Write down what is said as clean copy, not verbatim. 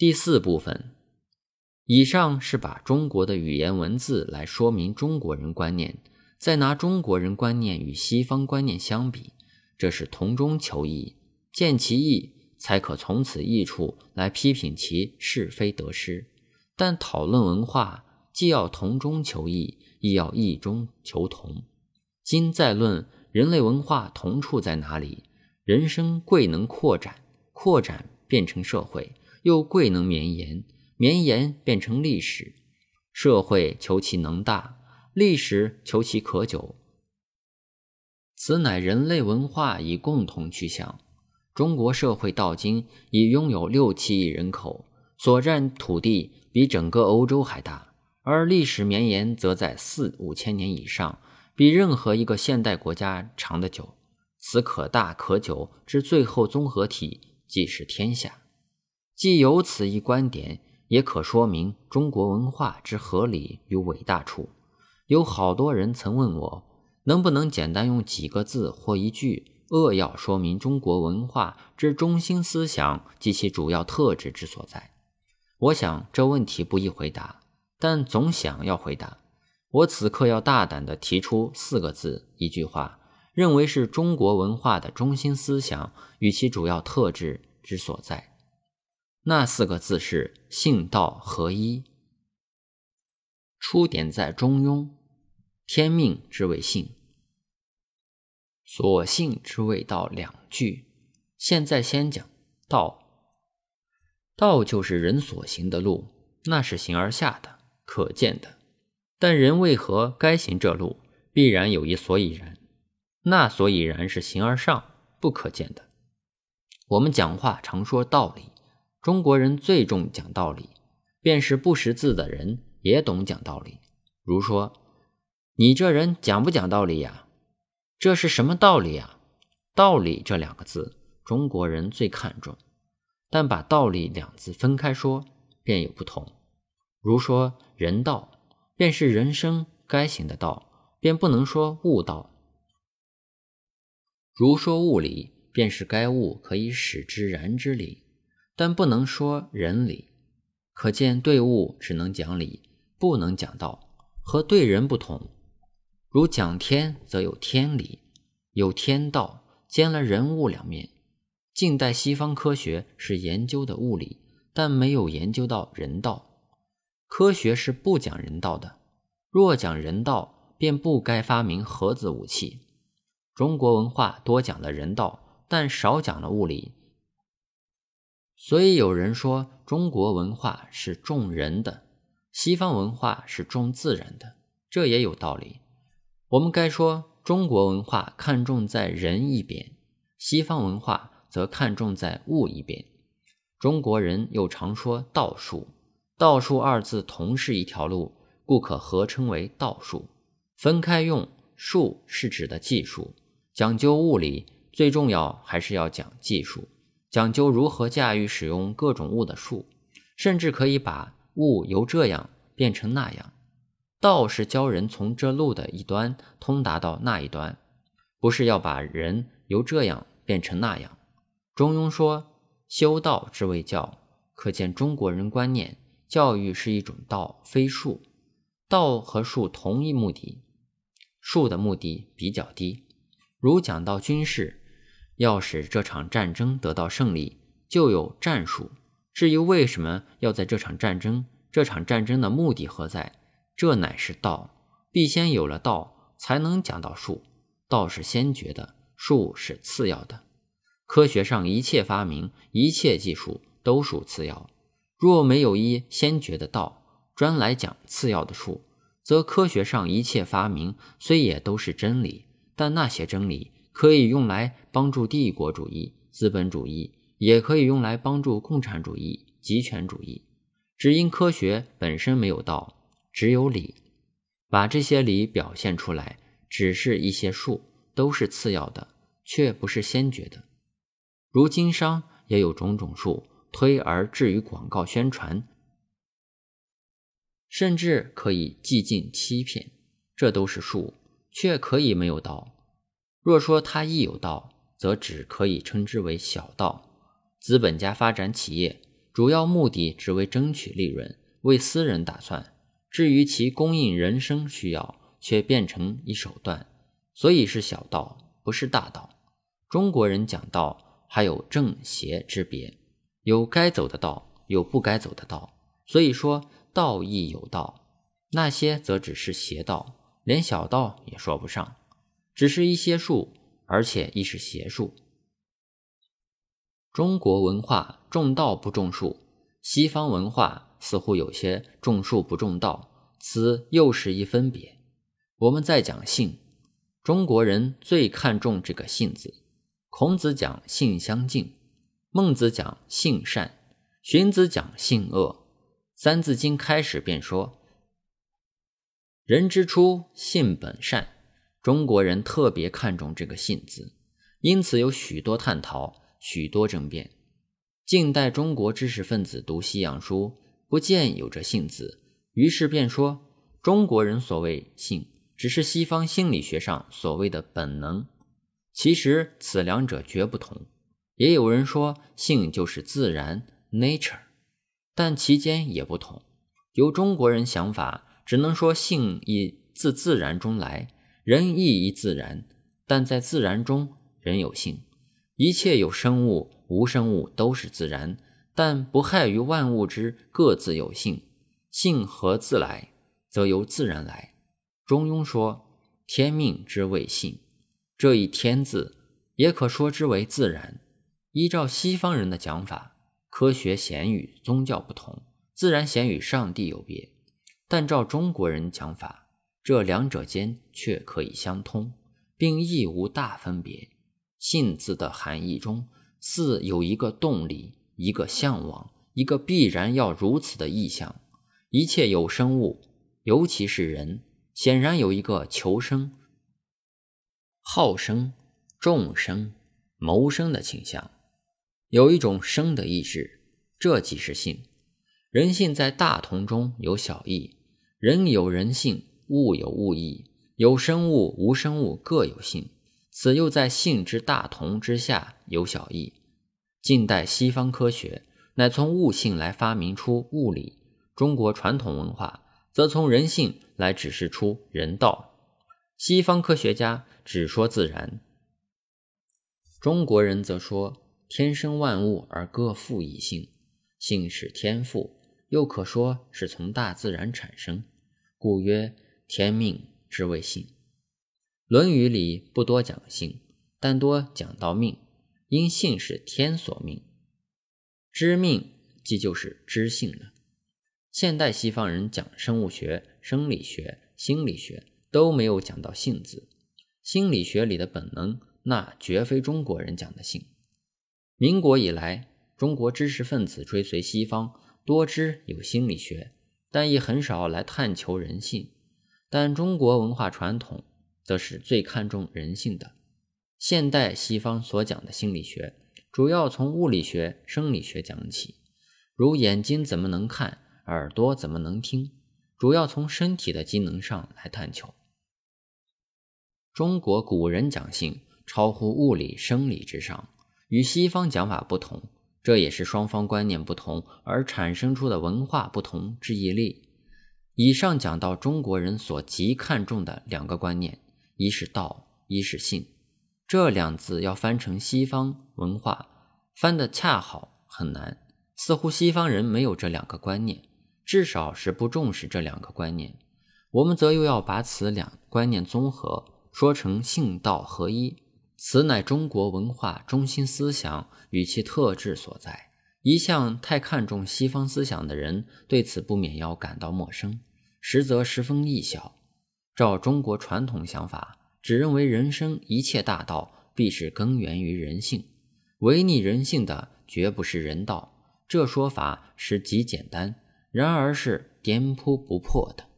第四部分，以上是把中国的语言文字来说明中国人观念，再拿中国人观念与西方观念相比，这是同中求异，见其异，才可从此异处来批评其是非得失。但讨论文化，既要同中求异，亦要异中求同。今再论人类文化同处在哪里，人生贵能扩展，扩展变成社会，又贵能绵延，绵延变成历史。社会求其能大，历史求其可久，此乃人类文化以共同趋向。中国社会到今已拥有6-7亿人口，所占土地比整个欧洲还大，而历史绵延则在4-5千年以上，比任何一个现代国家长得久。此可大可久之最后综合体，即是天下。既有此一观点，也可说明中国文化之合理与伟大处。有好多人曾问我，能不能简单用几个字或一句扼要说明中国文化之中心思想及其主要特质之所在。我想这问题不易回答，但总想要回答。我此刻要大胆地提出4个字一句话，认为是中国文化的中心思想与其主要特质之所在。那4个字是性道合一。出典在中庸，天命之谓性，所性之谓道2句。现在先讲道。道就是人所行的路，那是形而下的，可见的。但人为何该行这路，必然有一所以然，那所以然是形而上，不可见的。我们讲话常说道理，中国人最重讲道理，便是不识字的人也懂讲道理。如说，你这人讲不讲道理呀？这是什么道理呀？道理这2个字，中国人最看重，但把道理2字分开说，便有不同。如说人道，便是人生该行的道，便不能说物道。如说物理，便是该物可以使之然之理，但不能说人理。可见对物只能讲理，不能讲道，和对人不同。如讲天，则有天理，有天道，兼了人物2面。近代西方科学是研究的物理，但没有研究到人道。科学是不讲人道的，若讲人道，便不该发明核子武器。中国文化多讲了人道，但少讲了物理。所以有人说中国文化是重人的，西方文化是重自然的，这也有道理。我们该说中国文化看重在人一边，西方文化则看重在物一边。中国人又常说道术，道术2字同是一条路，故可合称为道术。分开用，术是指的技术，讲究物理，最重要还是要讲技术，讲究如何驾驭使用各种物的术，甚至可以把物由这样变成那样。道是教人从这路的一端通达到那一端，不是要把人由这样变成那样。中庸说修道之谓教，可见中国人观念教育是一种道，非术。道和术同一目的，术的目的比较低。如讲到军事，要使这场战争得到胜利，就有战术。至于为什么要在这场战争的目的何在，这乃是道。必先有了道，才能讲到术。道是先决的，术是次要的。科学上一切发明，一切技术都属次要。若没有一先决的道，专来讲次要的术，则科学上一切发明虽也都是真理，但那些真理可以用来帮助帝国主义、资本主义，也可以用来帮助共产主义、极权主义。只因科学本身没有道，只有理，把这些理表现出来，只是一些术，都是次要的，却不是先决的。如经商也有种种术，推而至于广告宣传，甚至可以极尽欺骗，这都是术，却可以没有道。若说它亦有道，则只可以称之为小道。资本家发展企业，主要目的只为争取利润，为私人打算，至于其供应人生需要，却变成一手段，所以是小道，不是大道。中国人讲道，还有正邪之别，有该走的道，有不该走的道，所以说道亦有道，那些则只是邪道，连小道也说不上，只是一些术，而且亦是邪术。中国文化重道不重术，西方文化似乎有些重术不重道，此又是一分别。我们再讲性，中国人最看重这个性字，孔子讲性相近，孟子讲性善，荀子讲性恶，三字经开始便说人之初性本善，中国人特别看重这个性字，因此有许多探讨，许多争辩。近代中国知识分子读西洋书，不见有这性字，于是便说中国人所谓性，只是西方心理学上所谓的本能，其实此两者绝不同。也有人说性就是自然 nature， 但其间也不同。由中国人想法只能说性亦自自然中来，人亦一自然，但在自然中人有性，一切有生物无生物都是自然，但不害于万物之各自有性，性何自来，则由自然来。中庸说天命之谓性，这一天字也可说之为自然。依照西方人的讲法，科学显与宗教不同，自然显与上帝有别，但照中国人讲法，这两者间却可以相通，并亦无大分别。性字的含义中，似有一个动力，一个向往，一个必然要如此的意向。一切有生物，尤其是人，显然有一个求生、好生、众生、谋生的倾向，有一种生的意志，这即是性。人性在大同中有小异，人有人性，物有物异，有生物无生物各有性，此又在性之大同之下有小异。近代西方科学乃从物性来发明出物理，中国传统文化则从人性来指示出人道。西方科学家只说自然，中国人则说天生万物而各附一性，性是天赋，又可说是从大自然产生，故曰天命之谓性。论语里不多讲性，但多讲到命，因性是天所命，知命即就是知性了。现代西方人讲生物学、生理学、心理学都没有讲到性字，心理学里的本能那绝非中国人讲的性。民国以来，中国知识分子追随西方，多知有心理学，但也很少来探求人性。但中国文化传统则是最看重人性的。现代西方所讲的心理学，主要从物理学、生理学讲起，如眼睛怎么能看，耳朵怎么能听，主要从身体的机能上来探求。中国古人讲性，超乎物理、生理之上，与西方讲法不同。这也是双方观念不同而产生出的文化不同之一例。以上讲到中国人所极看重的两个观念，一是道，一是性。这两字要翻成西方文化，翻得恰好很难，似乎西方人没有这两个观念，至少是不重视这两个观念。我们则又要把此两观念综合，说成性道合一。此乃中国文化中心思想与其特质所在，一向太看重西方思想的人对此不免要感到陌生，实则十分易晓。照中国传统想法，只认为人生一切大道必是根源于人性，违逆人性的绝不是人道，这说法实极简单，然而是颠扑不破的。